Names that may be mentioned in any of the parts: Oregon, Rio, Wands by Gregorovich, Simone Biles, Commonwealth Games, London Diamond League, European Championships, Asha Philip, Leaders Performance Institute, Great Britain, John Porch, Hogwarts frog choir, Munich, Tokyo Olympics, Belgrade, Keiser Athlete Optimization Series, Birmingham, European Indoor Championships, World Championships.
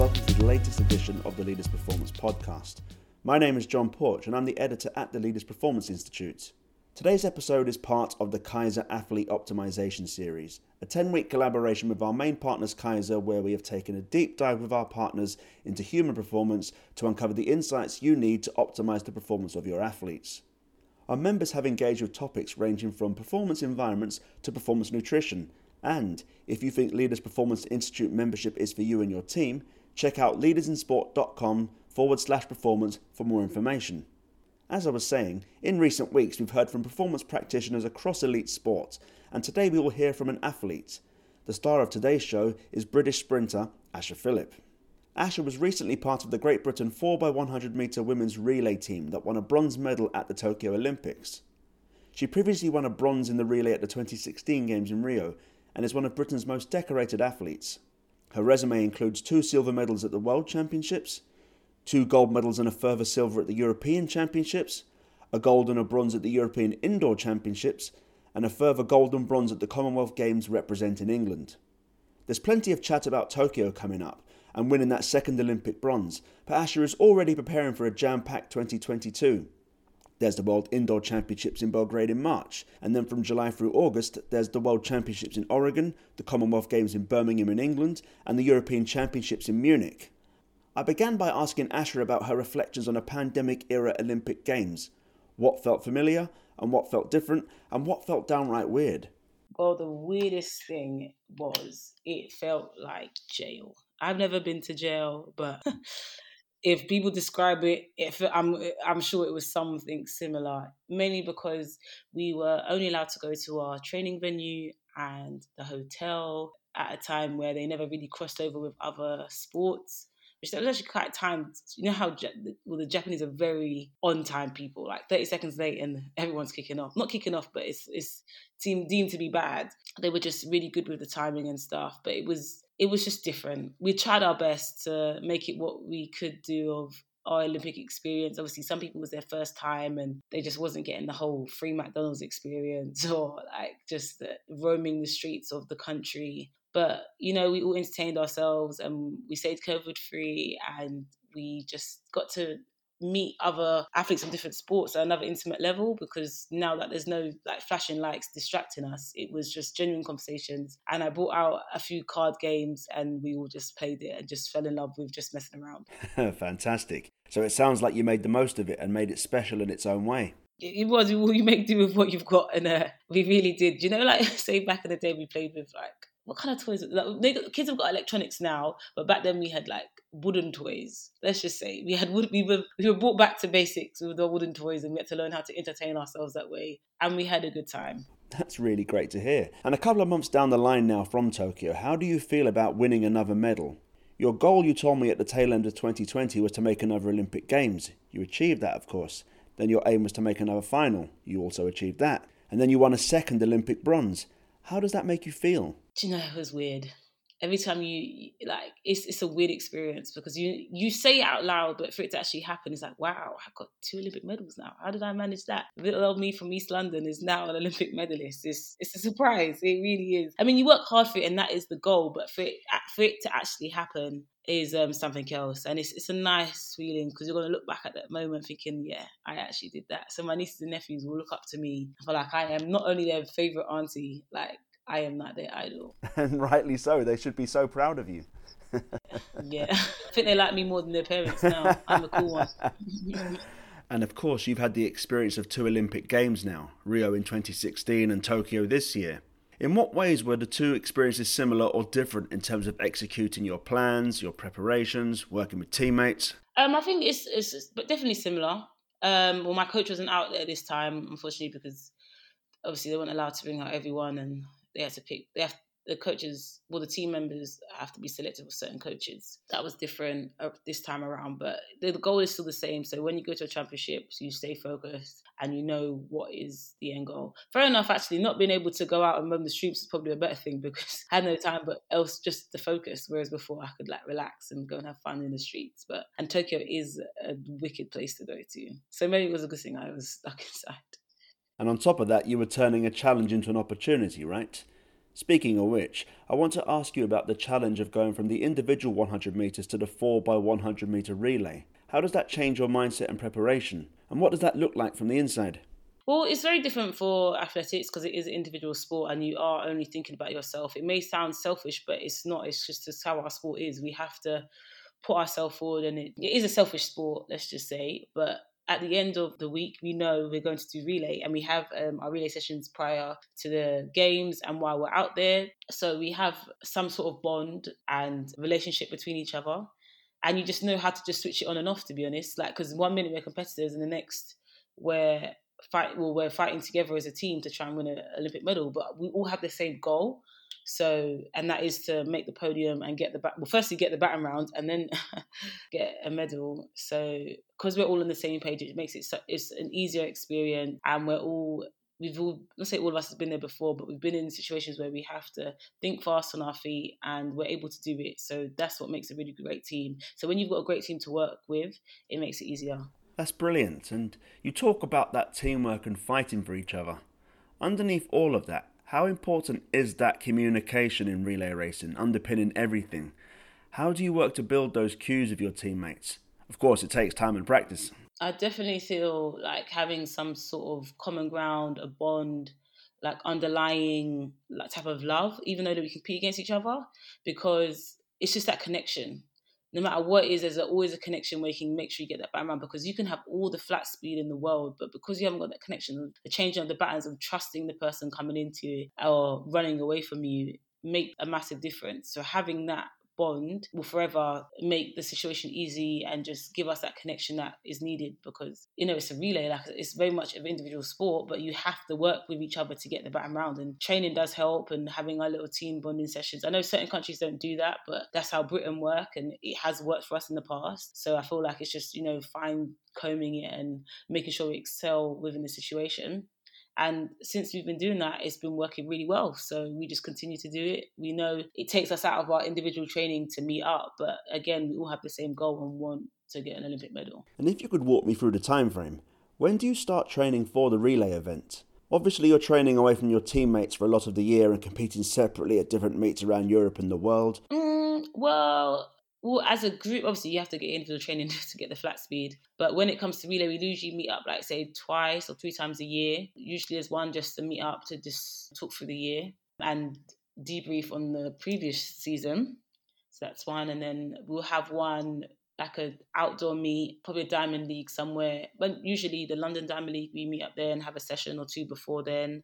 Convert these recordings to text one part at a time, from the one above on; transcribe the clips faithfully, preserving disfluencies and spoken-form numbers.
welcome to the latest edition of the Leaders Performance Podcast. My name is John Porch and I'm the editor at the Leaders Performance Institute. Today's episode is part of the Keiser Athlete Optimization Series, a ten-week collaboration with our main partners Keiser, where we have taken a deep dive with our partners into human performance to uncover the insights you need to optimize the performance of your athletes. Our members have engaged with topics ranging from performance environments to performance nutrition. And if you think Leaders Performance Institute membership is for you and your team, check out leadersinsport.com forward slash performance for more information. As I was saying, in recent weeks we've heard from performance practitioners across elite sports, and today we will hear from an athlete. The star of today's show is British sprinter Asha Philip. Asha was recently part of the Great Britain four by one hundred metre women's relay team that won a bronze medal at the Tokyo Olympics. She previously won a bronze in the relay at the twenty sixteen Games in Rio, and is one of Britain's most decorated athletes. Her resume includes two silver medals at the World Championships, two gold medals and a further silver at the European Championships, a gold and a bronze at the European Indoor Championships, and a further gold and bronze at the Commonwealth Games representing England. There's plenty of chat about Tokyo coming up and winning that second Olympic bronze, but Asha is already preparing for a jam-packed twenty twenty-two. There's the World Indoor Championships in Belgrade in March, and then from July through August, there's the World Championships in Oregon, the Commonwealth Games in Birmingham in England, and the European Championships in Munich. I began by asking Asha about her reflections on a pandemic-era Olympic Games. What felt familiar, and what felt different, and what felt downright weird? Well, the weirdest thing was it felt like jail. I've never been to jail, but... If people describe it, if I'm I'm sure it was something similar, mainly because we were only allowed to go to our training venue and the hotel at a time where they never really crossed over with other sports, which that was actually quite timed. You know how well, the Japanese are very on-time people, like thirty seconds late and everyone's kicking off. Not kicking off, but it's it's deemed to be bad. They were just really good with the timing and stuff, but it was... It was just different. We tried our best to make it what we could do of our Olympic experience. Obviously, some people, it was their first time and they just wasn't getting the whole free McDonald's experience or like just roaming the streets of the country. But, you know, we all entertained ourselves and we stayed COVID-free and we just got to meet other athletes from different sports at another intimate level, because now that there's no like flashing lights distracting us, it was just genuine conversations. And I brought out a few card games and we all just played it and just fell in love with just messing around. Fantastic. So it sounds like you made the most of it and made it special in its own way. It was. You make do with what you've got, and uh, we really did. You know, like say back in the day we played with like, what kind of toys? Like, they, kids have got electronics now, but back then we had like wooden toys. Let's just say we had wood, we were we were brought back to basics with our wooden toys, and we had to learn how to entertain ourselves that way. And we had a good time. That's really great to hear. And a couple of months down the line now from Tokyo, how do you feel about winning another medal? Your goal, you told me at the tail end of twenty twenty, was to make another Olympic Games. You achieved that, of course. Then your aim was to make another final. You also achieved that. And then you won a second Olympic bronze. How does that make you feel? Do you know, it was weird. Every time you, like, it's it's a weird experience because you you say it out loud, but for it to actually happen, it's like, wow, I've got two Olympic medals now. How did I manage that? Little old me from East London is now an Olympic medalist. It's it's a surprise. It really is. I mean, you work hard for it and that is the goal, but for it, for it to actually happen is um, something else. And it's it's a nice feeling because you're going to look back at that moment thinking, yeah, I actually did that. So my nieces and nephews will look up to me. I feel like I am not only their favourite auntie, like, I am not their idol. And rightly so. They should be so proud of you. Yeah. I think they like me more than their parents now. I'm a cool one. And of course, you've had the experience of two Olympic Games now, Rio in twenty sixteen and Tokyo this year. In what ways were the two experiences similar or different in terms of executing your plans, your preparations, working with teammates? Um, I think it's, it's but definitely similar. Um, well, my coach wasn't out there this time, unfortunately, because obviously they weren't allowed to bring out everyone and... They had to pick, they have, the coaches, well, the team members have to be selected for certain coaches. That was different this time around, but the goal is still the same. So when you go to a championship, you stay focused and you know what is the end goal. Fair enough, actually, not being able to go out and roam the streets is probably a better thing because I had no time, but else just the focus. Whereas before I could like relax and go and have fun in the streets. But and Tokyo is a wicked place to go to. So maybe it was a good thing I was stuck inside. And on top of that, you were turning a challenge into an opportunity, right? Speaking of which, I want to ask you about the challenge of going from the individual one hundred metres to the four by one hundred metre relay. How does that change your mindset and preparation? And what does that look like from the inside? Well, it's very different for athletics because it is an individual sport and you are only thinking about yourself. It may sound selfish, but it's not. It's just it's how our sport is. We have to put ourselves forward, and it, it is a selfish sport, let's just say. But at the end of the week, we know we're going to do relay, and we have um, our relay sessions prior to the games and while we're out there. So we have some sort of bond and relationship between each other. And you just know how to just switch it on and off, to be honest. Like, because one minute we're competitors and the next we're, fight, well, we're fighting together as a team to try and win an Olympic medal. But we all have the same goal. So, and that is to make the podium and get the, ba- well, firstly get the batting round and then get a medal. So, because we're all on the same page, it makes it, so, it's an easier experience. And we're all, we've all, not say all of us have been there before, but we've been in situations where we have to think fast on our feet and we're able to do it. So that's what makes a really great team. So when you've got a great team to work with, it makes it easier. That's brilliant. And you talk about that teamwork and fighting for each other. Underneath all of that, how important is that communication in relay racing, underpinning everything? How do you work to build those cues of your teammates? Of course, it takes time and practice. I definitely feel like having some sort of common ground, a bond, like underlying like type of love, even though that we compete against each other, because it's just that connection. No matter what it is, there's always a connection where you can make sure you get that baton round, because you can have all the flat speed in the world, but because you haven't got that connection, the changing of the batons and trusting the person coming into you or running away from you make a massive difference. So having that bond will forever make the situation easy and just give us that connection that is needed, because, you know, it's a relay, like it's very much of an individual sport, but you have to work with each other to get the baton round, and training does help, and having our little team bonding sessions. I know certain countries don't do that, but that's how Britain work, and it has worked for us in the past. So I feel like it's just, you know, fine combing it and making sure we excel within the situation. And since we've been doing that, it's been working really well. So we just continue to do it. We know it takes us out of our individual training to meet up. But again, we all have the same goal and want to get an Olympic medal. And if you could walk me through the time frame, when do you start training for the relay event? Obviously, you're training away from your teammates for a lot of the year and competing separately at different meets around Europe and the world. Mm, well... Well, as a group, obviously, you have to get individual training to get the flat speed. But when it comes to relay, we usually meet up, like, say, twice or three times a year. Usually there's one just to meet up to just talk through the year and debrief on the previous season. So that's one. And then we'll have one, like, an outdoor meet, probably a Diamond League somewhere. But usually the London Diamond League, we meet up there and have a session or two before then.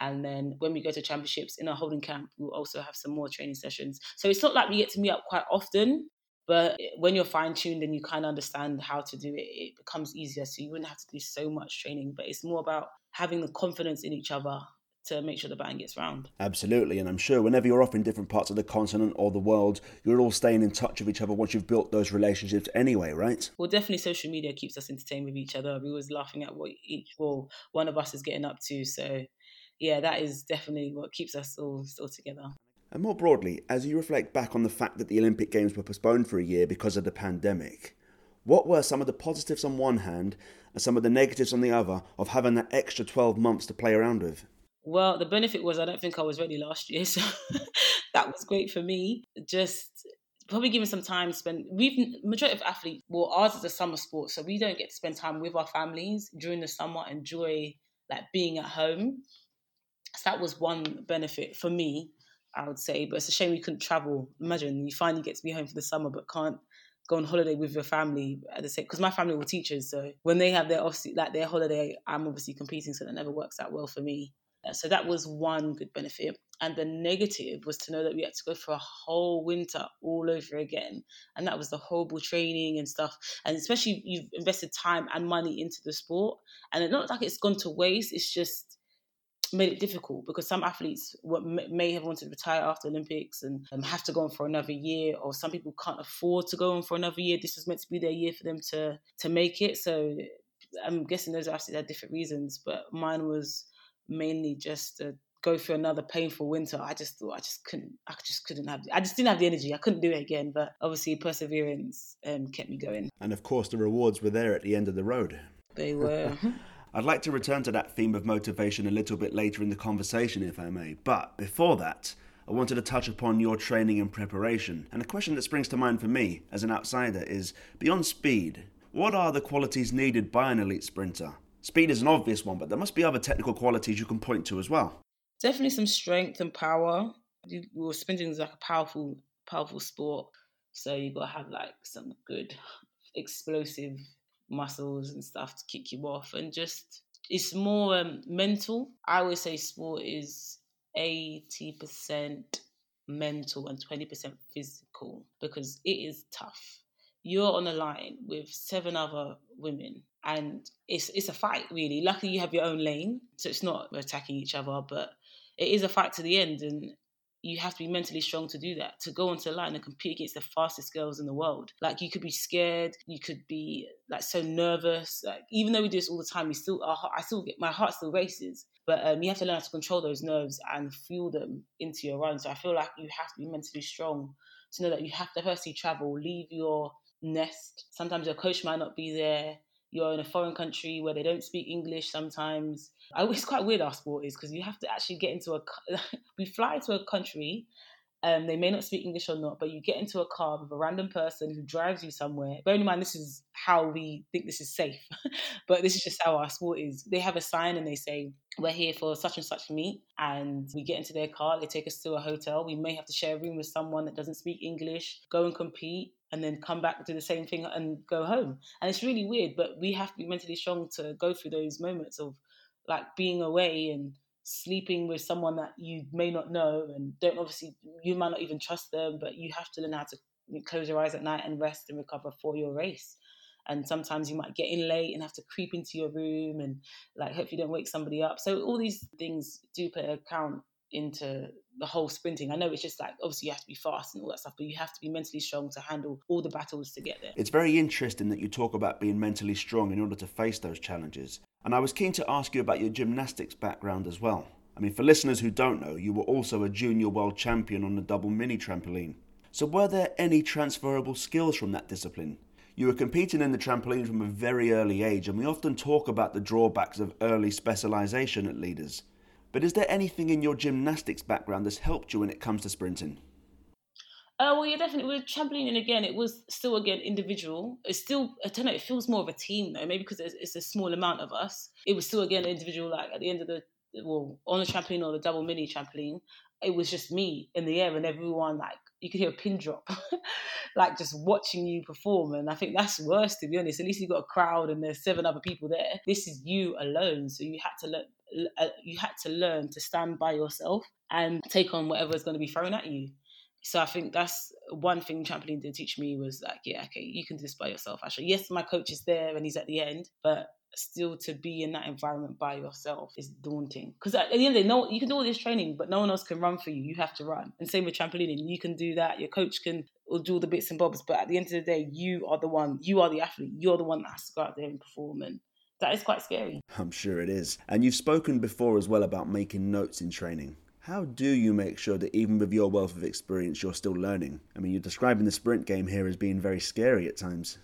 And then when we go to championships in our holding camp, we'll also have some more training sessions. So it's not like we get to meet up quite often, but when you're fine-tuned and you kind of understand how to do it, it becomes easier. So you wouldn't have to do so much training, but it's more about having the confidence in each other to make sure the baton gets round. Absolutely. And I'm sure whenever you're off in different parts of the continent or the world, you're all staying in touch with each other once you've built those relationships anyway, right? Well, definitely social media keeps us entertained with each other. We're always laughing at what each well, one of us is getting up to, so... yeah, that is definitely what keeps us all still together. And more broadly, as you reflect back on the fact that the Olympic Games were postponed for a year because of the pandemic, what were some of the positives on one hand and some of the negatives on the other of having that extra twelve months to play around with? Well, the benefit was I don't think I was ready last year, so that was great for me. Just... probably given some time spent. We've majority of athletes, well, ours is a summer sport, so we don't get to spend time with our families during the summer, enjoy like being at home. So that was one benefit for me, I would say. But it's a shame we couldn't travel. Imagine you finally get to be home for the summer, but can't go on holiday with your family at the same. Because my family were teachers, so when they have their off, like their holiday, I'm obviously competing, so that never works out well for me. So that was one good benefit. And the negative was to know that we had to go for a whole winter all over again. And that was the horrible training and stuff. And especially you've invested time and money into the sport. And it's not like it's gone to waste. It's just made it difficult, because some athletes may have wanted to retire after Olympics and have to go on for another year, or some people can't afford to go on for another year. This was meant to be their year for them to, to make it. So I'm guessing those athletes had different reasons, but mine was mainly just to go through another painful winter. I just thought I just couldn't, I just couldn't have, I just didn't have the energy. I couldn't do it again, but obviously perseverance um, kept me going. And of course the rewards were there at the end of the road. They were. I'd like to return to that theme of motivation a little bit later in the conversation, if I may, but before that, I wanted to touch upon your training and preparation. And a question that springs to mind for me as an outsider is, beyond speed, what are the qualities needed by an elite sprinter? Speed is an obvious one, but there must be other technical qualities you can point to as well. Definitely some strength and power. You, well, sprinting is like a powerful, powerful sport, so you've got to have like some good explosive muscles and stuff to kick you off, and just it's more um, mental. I always say sport is eighty percent mental and twenty percent physical, because it is tough. You're on a line with seven other women, and it's it's a fight, really. Luckily, you have your own lane, so it's not attacking each other, but it is a fight to the end, and you have to be mentally strong to do that, to go onto the line and compete against the fastest girls in the world. Like, you could be scared, you could be like so nervous. Like, even though we do this all the time, we still, our, I still get, my heart still races, but um, you have to learn how to control those nerves and fuel them into your run. So I feel like you have to be mentally strong to know that you have to firstly travel, leave your nest. Sometimes your coach might not be there. You're in a foreign country where they don't speak English sometimes. I, it's quite weird our sport is, because you have to actually get into a... we fly to a country, um, they may not speak English or not, but you get into a car with a random person who drives you somewhere. Bear in mind, this is how we think this is safe, but this is just how our sport is. They have a sign and they say, we're here for such and such meet, and we get into their car, they take us to a hotel. We may have to share a room with someone that doesn't speak English, go and compete, and then come back, do the same thing and go home. And it's really weird, but we have to be mentally strong to go through those moments of like being away and sleeping with someone that you may not know and don't, obviously, you might not even trust them, but you have to learn how to close your eyes at night and rest and recover for your race. And sometimes you might get in late and have to creep into your room and like hope you don't wake somebody up. So all these things do play an account into the whole sprinting. I know it's just like, obviously you have to be fast and all that stuff, but you have to be mentally strong to handle all the battles to get there. It's very interesting that you talk about being mentally strong in order to face those challenges. And I was keen to ask you about your gymnastics background as well. I mean, for listeners who don't know, you were also a junior world champion on the double mini trampoline. So were there any transferable skills from that discipline? You were competing in the trampoline from a very early age, and we often talk about the drawbacks of early specialisation at Leaders. But is there anything in your gymnastics background that's helped you when it comes to sprinting? Uh, well, yeah, definitely. With trampoline, and again, it was still, again, individual. It's still, I don't know, it feels more of a team, though, maybe because it's, it's a small amount of us. It was still, again, individual, like at the end of the, well, on the trampoline or the double mini trampoline, it was just me in the air and everyone, like, you could hear a pin drop, like just watching you perform. And I think that's worse, to be honest. At least you've got a crowd and there's seven other people there. This is you alone. So you had to learn. You had to learn to stand by yourself and take on whatever is going to be thrown at you. So I think that's one thing trampoline did teach me was like, yeah, okay, you can do this by yourself. Actually, yes, my coach is there and he's at the end, but still to be in that environment by yourself is daunting. Because at the end of the day, no, you can do all this training, but no one else can run for you. You have to run. And same with trampolining. You can do that. Your coach can do all the bits and bobs, but at the end of the day, you are the one. You are the athlete. You're the one that has to go out there and perform. And that is quite scary. I'm sure it is. And you've spoken before as well about making notes in training. How do you make sure that even with your wealth of experience, you're still learning? I mean, you're describing the sprint game here as being very scary at times.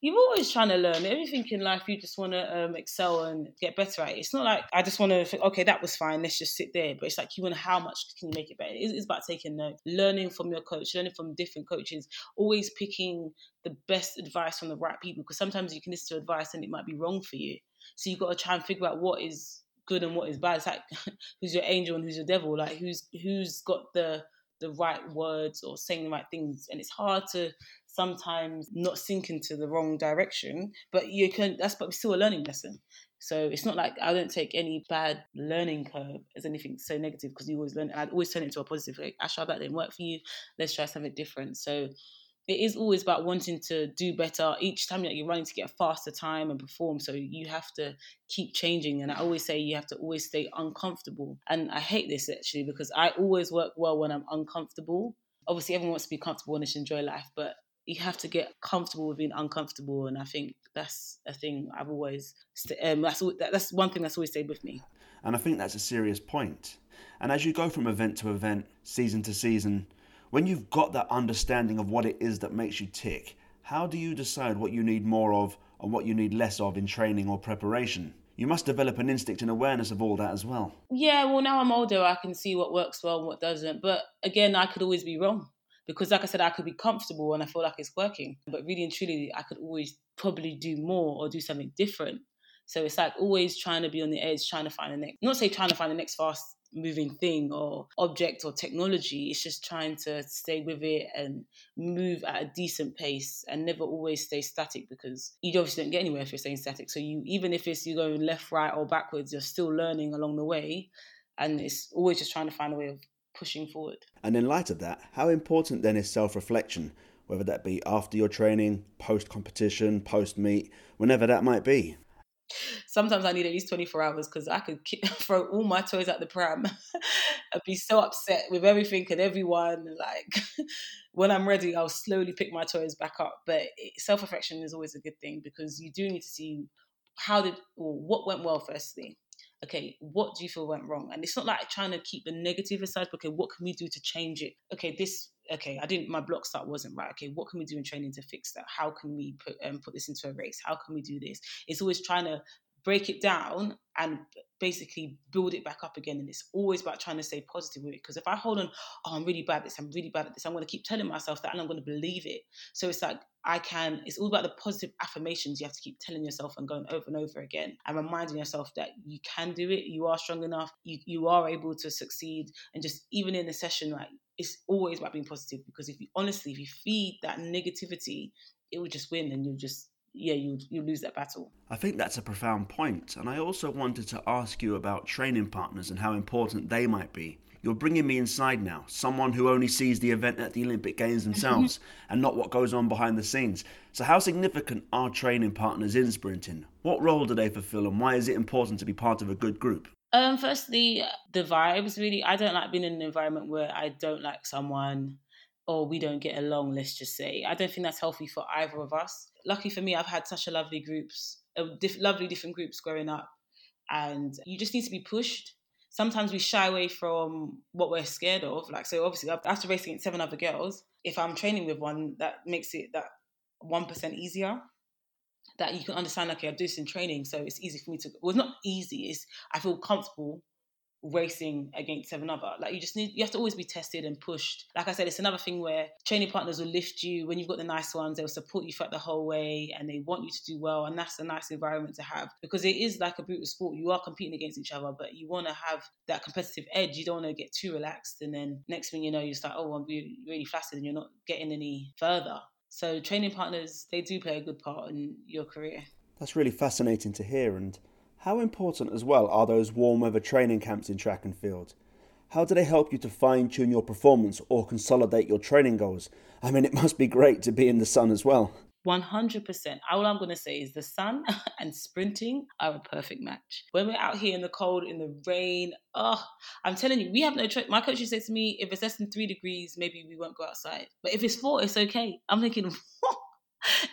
You're always trying to learn. Everything in life, you just want to um, excel and get better at it. It's not like I just want to think, okay, that was fine, let's just sit there. But it's like, you want to, how much can you make it better? It's, it's about taking notes, learning from your coach, learning from different coaches, always picking the best advice from the right people, because sometimes you can listen to advice and it might be wrong for you. So you've got to try and figure out what is good and what is bad. It's like, who's your angel and who's your devil? Like, who's who's got the the right words or saying the right things? And it's hard to sometimes not sink into the wrong direction, but you can, that's but still a learning lesson. So it's not like I don't take any bad learning curve as anything so negative, because you always learn, I always turn it into a positive, like, Asha, that didn't work for you, let's try something different. So it is always about wanting to do better. Each time that you're running to get a faster time and perform, so you have to keep changing. And I always say you have to always stay uncomfortable. And I hate this, actually, because I always work well when I'm uncomfortable. Obviously, everyone wants to be comfortable and just enjoy life, but you have to get comfortable with being uncomfortable. And I think that's a thing I've always, um, that's, that's one thing that's always stayed with me. And I think that's a serious point. And as you go from event to event, season to season, when you've got that understanding of what it is that makes you tick, how do you decide what you need more of and what you need less of in training or preparation? you must develop an instinct and awareness of all that as well. Yeah, well, now I'm older, I can see what works well and what doesn't. But again, I could always be wrong because, like I said, I could be comfortable and I feel like it's working. But really and truly, I could always probably do more or do something different. So it's like always trying to be on the edge, trying to find the next, not say trying to find the next fast moving thing or object or technology. It's just trying to stay with it and move at a decent pace and never always stay static, because you obviously don't get anywhere if you're staying static. So you, even if it's you're going left, right or backwards, you're still learning along the way. And it's always just trying to find a way of pushing forward. And in light of that, how important then is self-reflection, whether that be after your training, post-competition, post-meet, whenever that might be? Sometimes I need at least twenty-four hours because I could throw all my toys at the pram. I'd be so upset with everything and everyone. Like, when I'm ready, I'll slowly pick my toys back up. But self-reflection is always a good thing, because you do need to see how did, or what went well firstly. Okay, what do you feel went wrong? And it's not like trying to keep the negative aside, but okay, what can we do to change it? Okay, this, okay, I didn't, my block start wasn't right. Okay, what can we do in training to fix that? How can we put um, put this into a race? How can we do this? It's always trying to break it down and basically build it back up again. And it's always about trying to stay positive with it. Because if I hold on, oh, I'm really bad at this, I'm really bad at this, I'm going to keep telling myself that and I'm going to believe it. So it's like, I can, it's all about the positive affirmations you have to keep telling yourself and going over and over again and reminding yourself that you can do it, you are strong enough, you, you are able to succeed. And just even in the session, like, it's always about being positive, because if you honestly, if you feed that negativity, it will just win and you'll just, yeah, you you lose that battle. I think that's a profound point. And I also wanted to ask you about training partners and how important they might be. You're bringing me inside now, someone who only sees the event at the Olympic Games themselves and not what goes on behind the scenes. So how significant are training partners in sprinting? What role do they fulfill and why is it important to be part of a good group? Um, firstly, the vibes, really. I don't like being in an environment where I don't like someone or we don't get along, let's just say. I don't think that's healthy for either of us. Lucky for me, I've had such a lovely groups, a diff- lovely different groups growing up, and you just need to be pushed. Sometimes we shy away from what we're scared of. Like, so obviously I have to race against seven other girls. If I'm training with one, that makes it that one percent easier, that you can understand, okay, I do this in training, so it's easy for me to, well, it's not easy, it's, I feel comfortable racing against seven other. Like, you just need, you have to always be tested and pushed. Like I said, it's another thing where training partners will lift you. When you've got the nice ones, they'll support you throughout the whole way and they want you to do well, and that's a nice environment to have, because it is like a brutal sport. You are competing against each other, but you want to have that competitive edge. You don't want to get too relaxed and then next thing you know, you're like, oh, I'm really flaccid and you're not getting any further. So training partners, they do play a good part in your career. That's really fascinating to hear. And how important as well are those warm weather training camps in track and field? How do they help you to fine tune your performance or consolidate your training goals? I mean, it must be great to be in the sun as well. one hundred percent. All I'm going to say is the sun and sprinting are a perfect match. When we're out here in the cold, in the rain, oh, I'm telling you, we have no choice. My coach used to say to me, if it's less than three degrees, maybe we won't go outside. But if it's four, it's okay. I'm thinking, what?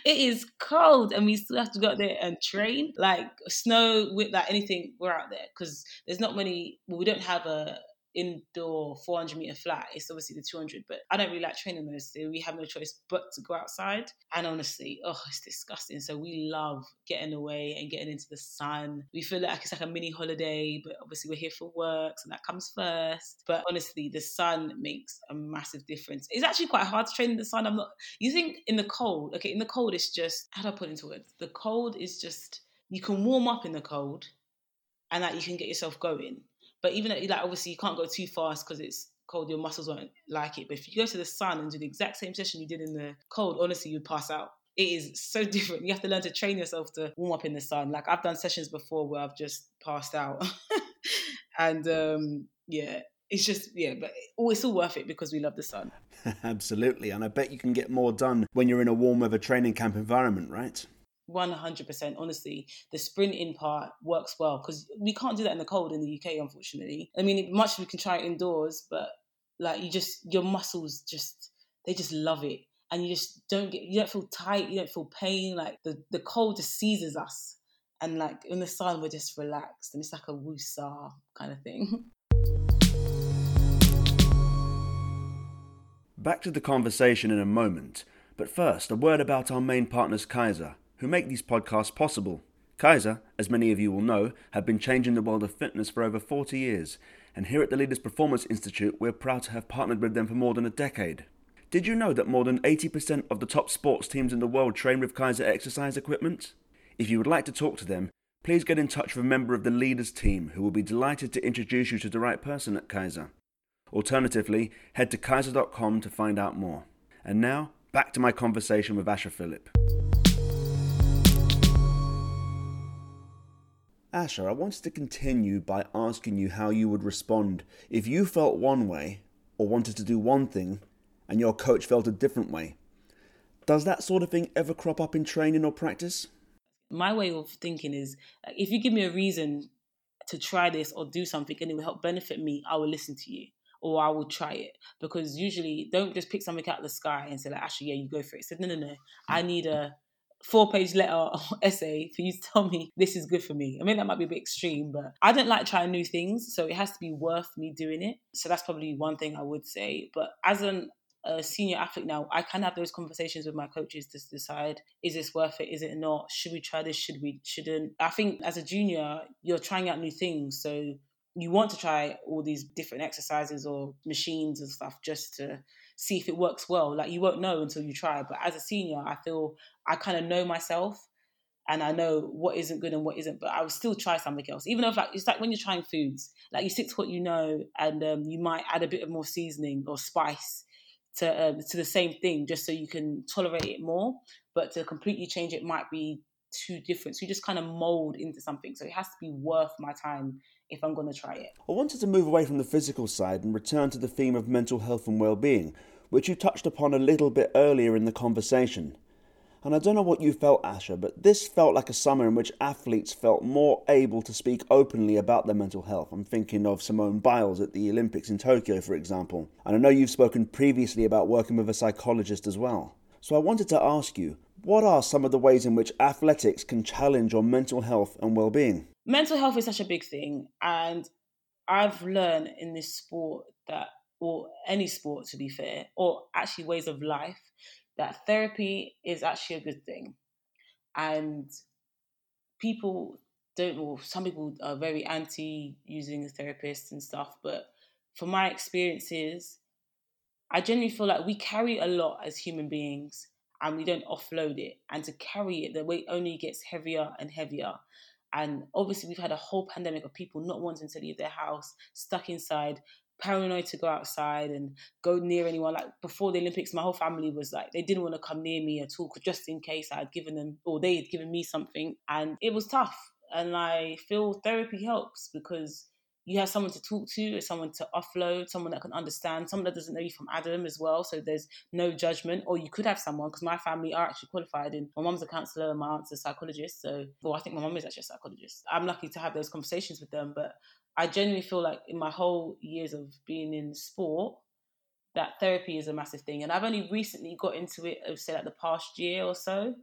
It is cold and we still have to go out there and train. Like, snow, with like anything, we're out there because there's not many, well, we don't have a indoor four hundred meter flat. It's obviously the two hundred, but I don't really like training those, so we have no choice but to go outside. And honestly, oh, it's disgusting. So we love getting away and getting into the sun. We feel like it's like a mini holiday, but obviously we're here for work, so that comes first. But honestly, the sun makes a massive difference. It's actually quite hard to train in the sun. I'm not, you think in the cold, okay, in the cold it's just, how do I put it into words? The cold is just, you can warm up in the cold and that, like, you can get yourself going. But even though, like, obviously you can't go too fast because it's cold, your muscles won't like it. But if you go to the sun and do the exact same session you did in the cold, honestly, you'd pass out. It is so different. You have to learn to train yourself to warm up in the sun. Like, I've done sessions before where I've just passed out. and um, yeah, it's just, yeah, but it's all worth it because we love the sun. Absolutely. And I bet you can get more done when you're in a warm weather training camp environment, right? one hundred percent. Honestly, the sprinting part works well because we can't do that in the cold in the U K, unfortunately. I mean, much we can try it indoors, but like, you just, your muscles just, they just love it. And you just don't get, you don't feel tight, you don't feel pain. Like, the, the cold just seizes us. And like, in the sun, we're just relaxed and it's like a woosah kind of thing. Back to the conversation in a moment. But first, a word about our main partners, Keiser, who make these podcasts possible. Keiser, as many of you will know, have been changing the world of fitness for over forty years, and here at the Leaders Performance Institute we're proud to have partnered with them for more than a decade. Did you know that more than eighty percent of the top sports teams in the world train with Keiser exercise equipment? If you would like to talk to them, please get in touch with a member of the Leaders team who will be delighted to introduce you to the right person at Keiser. Alternatively, head to keiser dot com to find out more. And now, back to my conversation with Asha Philip. Asha, I wanted to continue by asking you how you would respond if you felt one way or wanted to do one thing and your coach felt a different way. Does that sort of thing ever crop up in training or practice? My way of thinking is, if you give me a reason to try this or do something and it will help benefit me, I will listen to you or I will try it. Because usually, don't just pick something out of the sky and say, like, actually, yeah, you go for it. So no, no, no, I need a four-page letter or essay for you to tell me this is good for me. I mean, that might be a bit extreme, but I don't like trying new things, so it has to be worth me doing it. So that's probably one thing I would say. But as an, a senior athlete now, I can have those conversations with my coaches to decide, is this worth it, is it not? Should we try this? Should we? Shouldn't? I think as a junior, you're trying out new things, so you want to try all these different exercises or machines and stuff just to see if it works well. Like, you won't know until you try. But as a senior, I feel I kind of know myself and I know what isn't good and what isn't, but I will still try something else. Even though it's like, it's like when you're trying foods, like you stick to what you know, and um, you might add a bit of more seasoning or spice to um, to the same thing just so you can tolerate it more. But to completely change it might be too different. So you just kind of mould into something. So it has to be worth my time if I'm going to try it. I wanted to move away from the physical side and return to the theme of mental health and well-being, which you touched upon a little bit earlier in the conversation. And I don't know what you felt, Asha, but this felt like a summer in which athletes felt more able to speak openly about their mental health. I'm thinking of Simone Biles at the Olympics in Tokyo, for example. And I know you've spoken previously about working with a psychologist as well. So I wanted to ask you, what are some of the ways in which athletics can challenge your mental health and well-being? Mental health is such a big thing, and I've learned in this sport that, or any sport to be fair, or actually ways of life, that therapy is actually a good thing. And people don't, well, some people are very anti using a therapist and stuff, but from my experiences, I generally feel like we carry a lot as human beings and we don't offload it. And to carry it, the weight only gets heavier and heavier. And obviously we've had a whole pandemic of people not wanting to leave their house, stuck inside, paranoid to go outside and go near anyone. Like before the Olympics, my whole family was like, they didn't want to come near me at all just in case I had given them, or they had given me something. And it was tough. And I feel therapy helps because you have someone to talk to, someone to offload, someone that can understand, someone that doesn't know you from Adam as well. So there's no judgment. Or you could have someone, because my family are actually qualified in, my mum's a counsellor and my aunt's a psychologist. So, well, I think my mum is actually a psychologist. I'm lucky to have those conversations with them. But I genuinely feel like in my whole years of being in sport, that therapy is a massive thing. And I've only recently got into it, I would say like the past year or so.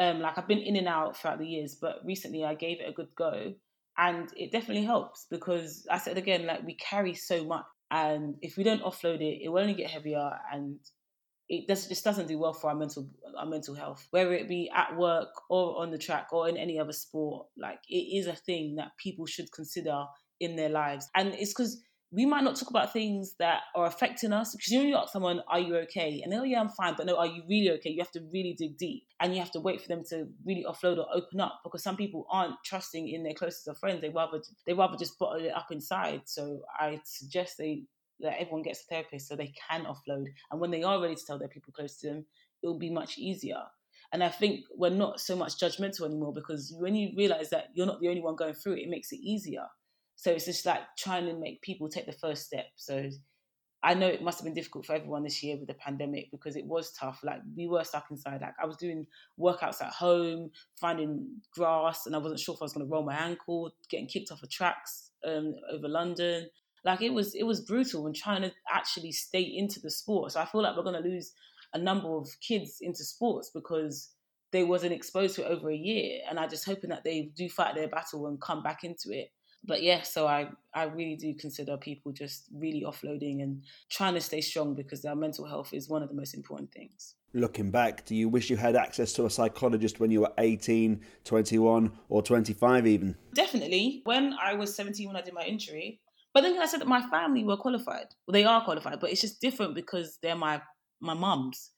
Um, like I've been in and out throughout the years, but recently I gave it a good go. And it definitely helps because I said again, like we carry so much, and if we don't offload it, it will only get heavier, and it does, just doesn't do well for our mental our mental health, whether it be at work or on the track or in any other sport. Like it is a thing that people should consider in their lives, and it's because we might not talk about things that are affecting us. Because you know, you ask someone, "Are you okay?" and they're, "Oh yeah, I'm fine," but no, are you really okay? You have to really dig deep, and you have to wait for them to really offload or open up. Because some people aren't trusting in their closest of friends; they rather they rather just bottle it up inside. So I suggest they that everyone gets a therapist so they can offload, and when they are ready to tell their people close to them, it will be much easier. And I think we're not so much judgmental anymore, because when you realise that you're not the only one going through it, it makes it easier. So it's just like trying to make people take the first step. So I know it must have been difficult for everyone this year with the pandemic, because it was tough. Like we were stuck inside. Like I was doing workouts at home, finding grass, and I wasn't sure if I was going to roll my ankle, getting kicked off of tracks um, over London. Like it was, it was brutal, and trying to actually stay into the sport. So I feel like we're going to lose a number of kids into sports because they wasn't exposed to it over a year. And I'm just hoping that they do fight their battle and come back into it. But yeah, so I, I really do consider people just really offloading and trying to stay strong, because their mental health is one of the most important things. looking back? Do you wish you had access to a psychologist when you were eighteen, twenty-one or twenty-five even? Definitely. When I was seventeen, when I did my injury, but then I said that my family were qualified. Well, they are qualified, but it's just different because they're my, my mums.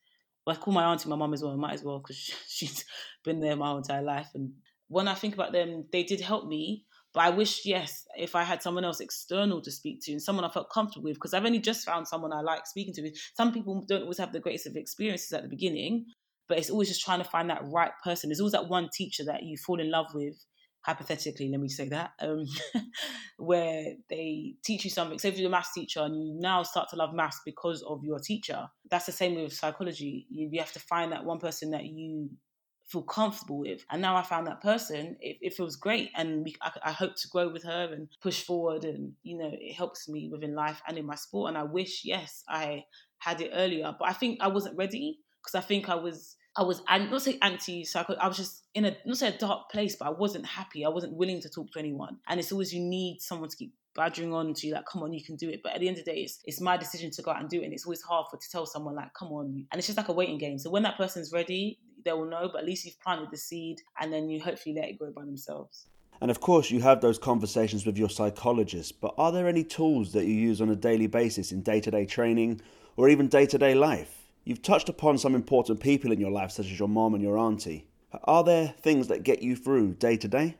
I call my auntie my mum as well. I might as well because she's been there my entire life. And when I think about them, they did help me. But I wish, yes, if I had someone else external to speak to and someone I felt comfortable with, because I've only just found someone I like speaking to. Some people don't always have the greatest of experiences at the beginning, but it's always just trying to find that right person. There's always that one teacher that you fall in love with, hypothetically, let me say that, um, where they teach you something. Say if you're a maths teacher and you now start to love maths because of your teacher. That's the same with psychology. You, you have to find that one person that you feel comfortable with. And now I found that person, it, it feels great. And we, I, I hope to grow with her and push forward. And, you know, it helps me within life and in my sport. And I wish, yes, I had it earlier. But I think I wasn't ready because I think I was... I was, I'm not saying anti-psycho, I was just in a, not say a dark place, but I wasn't happy. I wasn't willing to talk to anyone. And it's always, you need someone to keep badgering on to you, like, come on, you can do it. But at the end of the day, it's, it's my decision to go out and do it. And it's always hard for to tell someone, like, come on. And it's just like a waiting game. So when that person's ready, they will know, but at least you've planted the seed and then you hopefully let it grow by themselves. And of course, you have those conversations with your psychologist, but are there any tools that you use on a daily basis in day-to-day training or even day-to-day life? You've touched upon some important people in your life, such as your mom and your auntie. Are there things that get you through day to day?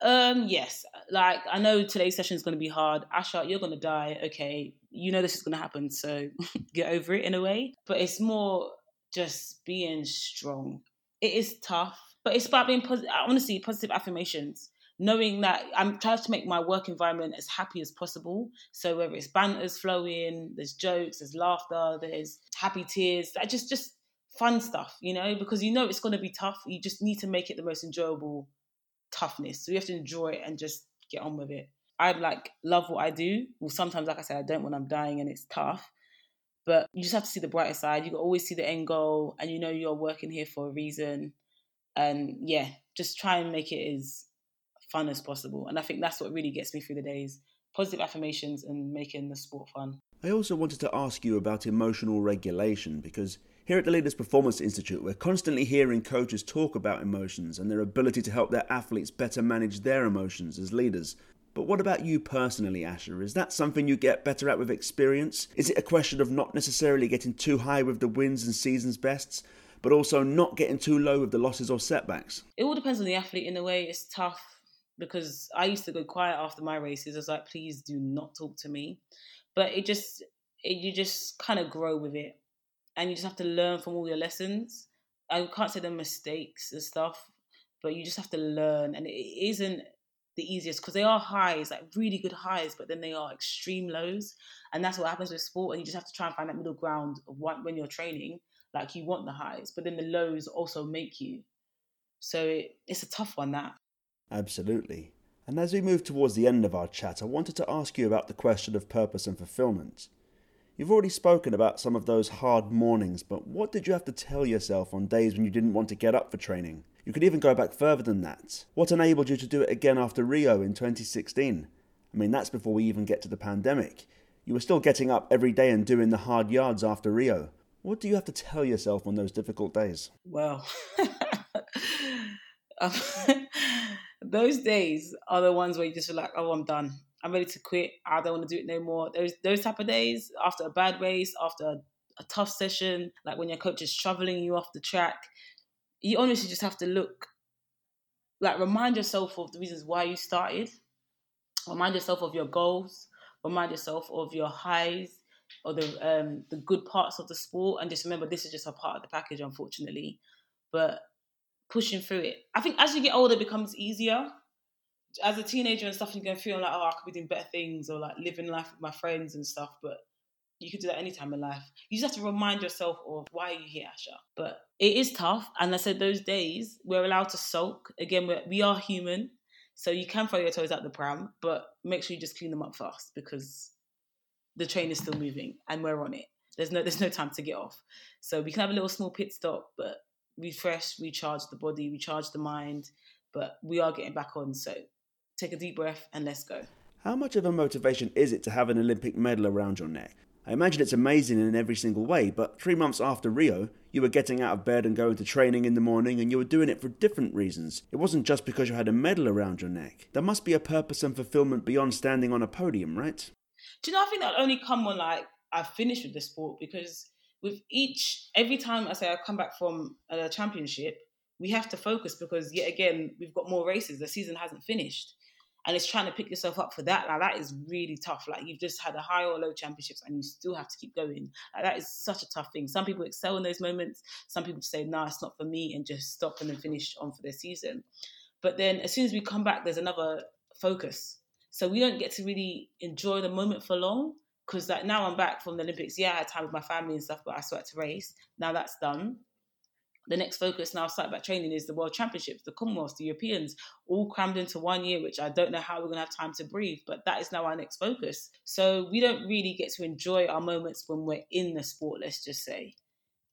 Um, yes. Like, I know today's session is going to be hard. Asha, you're going to die. Okay, you know this is going to happen, so get over it in a way. But it's more just being strong. It is tough, but it's about being positive. Honestly, positive affirmations. Knowing that I'm trying to make my work environment as happy as possible. So whether it's banter's flowing, there's jokes, there's laughter, there's happy tears, just, just fun stuff, you know, because you know it's going to be tough. You just need to make it the most enjoyable toughness. So you have to enjoy it and just get on with it. I like love what I do. Well, sometimes, like I said, I don't when I'm dying and it's tough. But you just have to see the brighter side. You can always see the end goal and you know you're working here for a reason. And yeah, just try and make it as fun as possible. And I think that's what really gets me through the days. Positive affirmations and making the sport fun. I also wanted to ask you about emotional regulation, because here at the Leaders Performance Institute, we're constantly hearing coaches talk about emotions and their ability to help their athletes better manage their emotions as leaders. But what about you personally, Asha? Is that something you get better at with experience? Is it a question of not necessarily getting too high with the wins and season's bests, but also not getting too low with the losses or setbacks? It all depends on the athlete in a way. It's tough. Because I used to go quiet after my races. I was like, please do not talk to me. But it just, it, you just kind of grow with it. And you just have to learn from all your lessons. I can't say they're mistakes and stuff, but you just have to learn. And it isn't the easiest because they are highs, like really good highs, but then they are extreme lows. And that's what happens with sport. And you just have to try and find that middle ground of what, when you're training. Like, you want the highs, but then the lows also make you. So it, it's a tough one, that. Absolutely. And as we move towards the end of our chat, I wanted to ask you about the question of purpose and fulfillment. You've already spoken about some of those hard mornings, but what did you have to tell yourself on days when you didn't want to get up for training? You could even go back further than that. What enabled you to do it again after Rio in twenty sixteen? I mean, that's before we even get to the pandemic. You were still getting up every day and doing the hard yards after Rio. What do you have to tell yourself on those difficult days? Well, um... those days are the ones where you just feel like, oh, I'm done. I'm ready to quit. I don't want to do it no more. Those those type of days, after a bad race, after a, a tough session, like when your coach is shoveling you off the track, you honestly just have to look, like remind yourself of the reasons why you started. Remind yourself of your goals. Remind yourself of your highs or the um, the good parts of the sport. And just remember, this is just a part of the package, unfortunately. But pushing through it. I think as you get older, it becomes easier. As a teenager and stuff, you can feel like, oh, I could be doing better things or like living life with my friends and stuff. But you could do that any time in life. You just have to remind yourself of why you're here, Asha. But it is tough. And I said, those days, we're allowed to sulk. Again, we're, we are human. So you can throw your toes out the pram, but make sure you just clean them up fast because the train is still moving and we're on it. There's no, there's no time to get off. So we can have a little small pit stop, but refresh, recharge the body, recharge the mind, but we are getting back on. So take a deep breath and let's go. How much of a motivation is it to have an Olympic medal around your neck? I imagine it's amazing in every single way, but three months after Rio, you were getting out of bed and going to training in the morning, and you were doing it for different reasons. It wasn't just because you had a medal around your neck. There must be a purpose and fulfillment beyond standing on a podium, right? Do you know, I think that'll only come when like I've finished with the sport, because with each, every time I say I come back from a championship, we have to focus because yet again, we've got more races. The season hasn't finished. And it's trying to pick yourself up for that. Like, that is really tough. Like, you've just had a high or low championships and you still have to keep going. Like, that is such a tough thing. Some people excel in those moments. Some people say, no, nah, it's not for me, and just stop and then finish on for their season. But then as soon as we come back, there's another focus. So we don't get to really enjoy the moment for long, because like, now I'm back from the Olympics. Yeah, I had time with my family and stuff, but I still had to race. Now that's done. The next focus now, starting back training, is the World Championships, the Commonwealth, the Europeans, all crammed into one year, which I don't know how we're going to have time to breathe, but that is now our next focus. So we don't really get to enjoy our moments when we're in the sport, let's just say.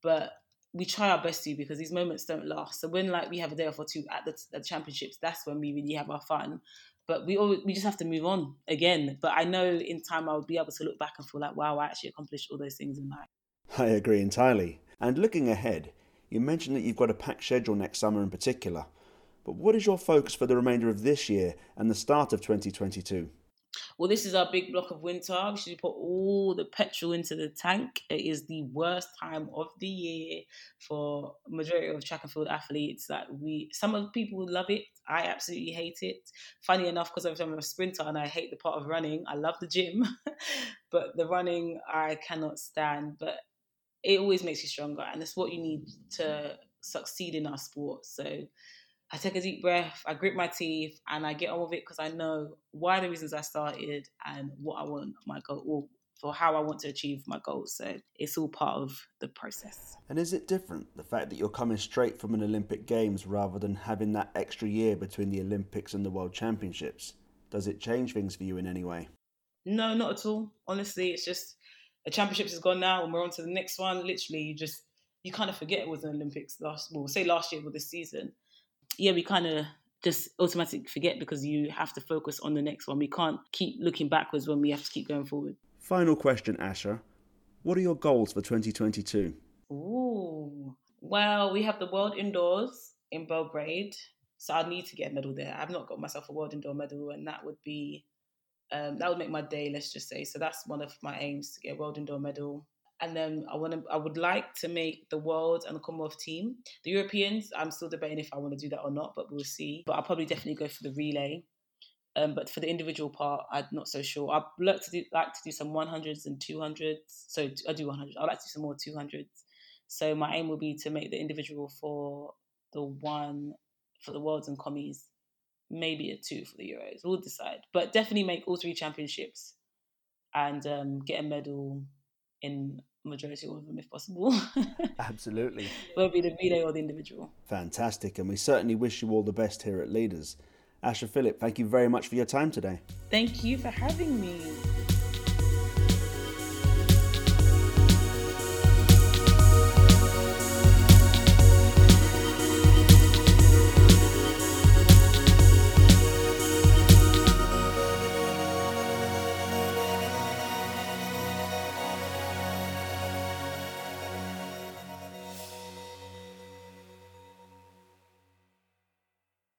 But we try our best to, because these moments don't last. So when like we have a day off or two at the, at the championships, that's when we really have our fun. But we always, we just have to move on again. But I know in time I'll be able to look back and feel like, wow, I actually accomplished all those things in life. I agree entirely. And looking ahead, you mentioned that you've got a packed schedule next summer in particular, but what is your focus for the remainder of this year and the start of twenty twenty-two? Well, this is our big block of winter. We should put all the petrol into the tank. It is the worst time of the year for majority of track and field athletes. Like we, some of the people love it. I absolutely hate it. Funny enough, because I'm a sprinter and I hate the part of running. I love the gym, but the running I cannot stand. But it always makes you stronger, and that's what you need to succeed in our sport. So I take a deep breath, I grit my teeth, and I get on with it, because I know why, the reasons I started, and what I want my goal, or for how I want to achieve my goals. So it's all part of the process. And is it different, the fact that you're coming straight from an Olympic Games rather than having that extra year between the Olympics and the World Championships? Does it change things for you in any way? No, not at all. Honestly, it's just... the championships is gone now and we're on to the next one. Literally, you just, you kind of forget it was an Olympics last, well, say last year or this season. Yeah, we kind of just automatically forget, because you have to focus on the next one. We can't keep looking backwards when we have to keep going forward. Final question, Asha. What are your goals for twenty twenty-two? Ooh, well, we have the World Indoors in Belgrade. So I need to get a medal there. I've not got myself a World Indoor medal, and that would be... Um, that would make my day, let's just say. So that's one of my aims, to get a World Indoor medal. And then I want to, I would like to make the World and the Commonwealth team. The Europeans, I'm still debating if I want to do that or not, but we'll see. But I'll probably definitely go for the relay. Um, but for the individual part, I'm not so sure. I'd like to do, like to do some hundreds and two hundreds. So I do one hundred. I'd like to do some more two hundreds. So my aim will be to make the individual for the one, for the Worlds and Commies. Maybe a two for the Euros. We'll decide. But definitely make all three championships and um, get a medal in majority of them if possible. Absolutely. Whether it be the relay or the individual. Fantastic. And we certainly wish you all the best here at Leaders. Asha Philip, thank you very much for your time today. Thank you for having me.